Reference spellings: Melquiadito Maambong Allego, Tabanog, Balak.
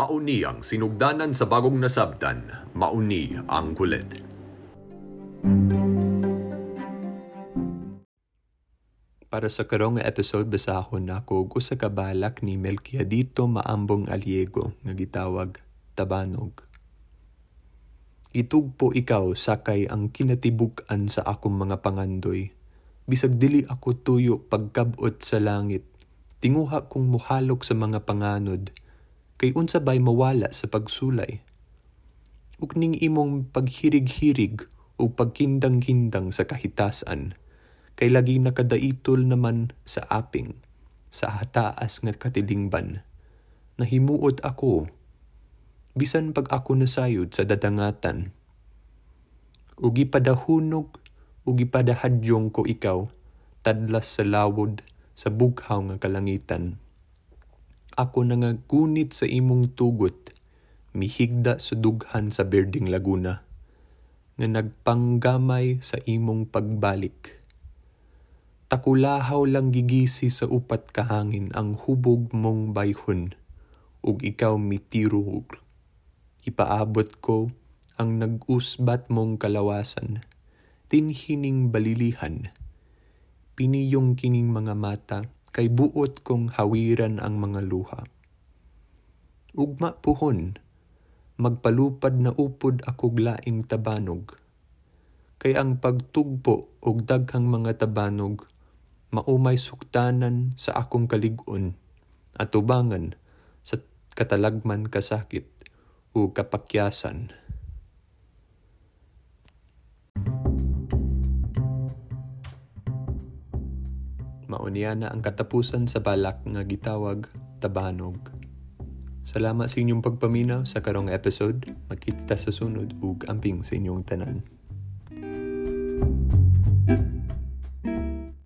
Mauni ang sinugdanan sa bagong nasabtan, mauni ang kulit. Para sa karong episode, basa ako na kugo sa kabalak ni Melquiadito Maambong Allego, nga gitawag Tabanog. Itugpo ikaw sakay ang kinatibuk-an sa akong mga pangandoy. Bisag dili ako tuyo pagkabot sa langit, tinguha kong muhalok sa mga panganod, kay unsa bay mawala sa pagsulay. Ug ning imong paghirig-hirig o pagkindang-kindang sa kahitasan, kay lagi nakadaitol naman sa aping, sa hataas nga katilingban. Nahimuot ako, bisan pag ako nasayod sa dadangatan. Ugi padahunog, ugi padahadyong ko ikaw, tadlas sa lawod, sa bughaw nga kalangitan. Ako nangagunit sa imong tugot, mihigda sa dughan sa berding laguna, na nagpanggamay sa imong pagbalik. Takulahaw lang gigisi sa upat kahangin ang hubog mong bayhon, ug ikaw mitirog. Ipaabot ko ang nag-usbat mong kalawasan, tinhining balilihan, piniyong kining mga mata, kay buot kong hawiran ang mga luha. Ugma puhon, magpalupad na upod akog laing tabanog. Kay ang pagtugpo og daghang mga tabanog, maumay suktanan sa akong kaligon, atubangan sa katalagman kasakit o kapakyasan. Mauniya na ang katapusan sa balak nga gitawag Tabanog. Salamat sa inyong pagpaminaw sa karong episode. Makita sa sunod ug amping sa inyong tanan.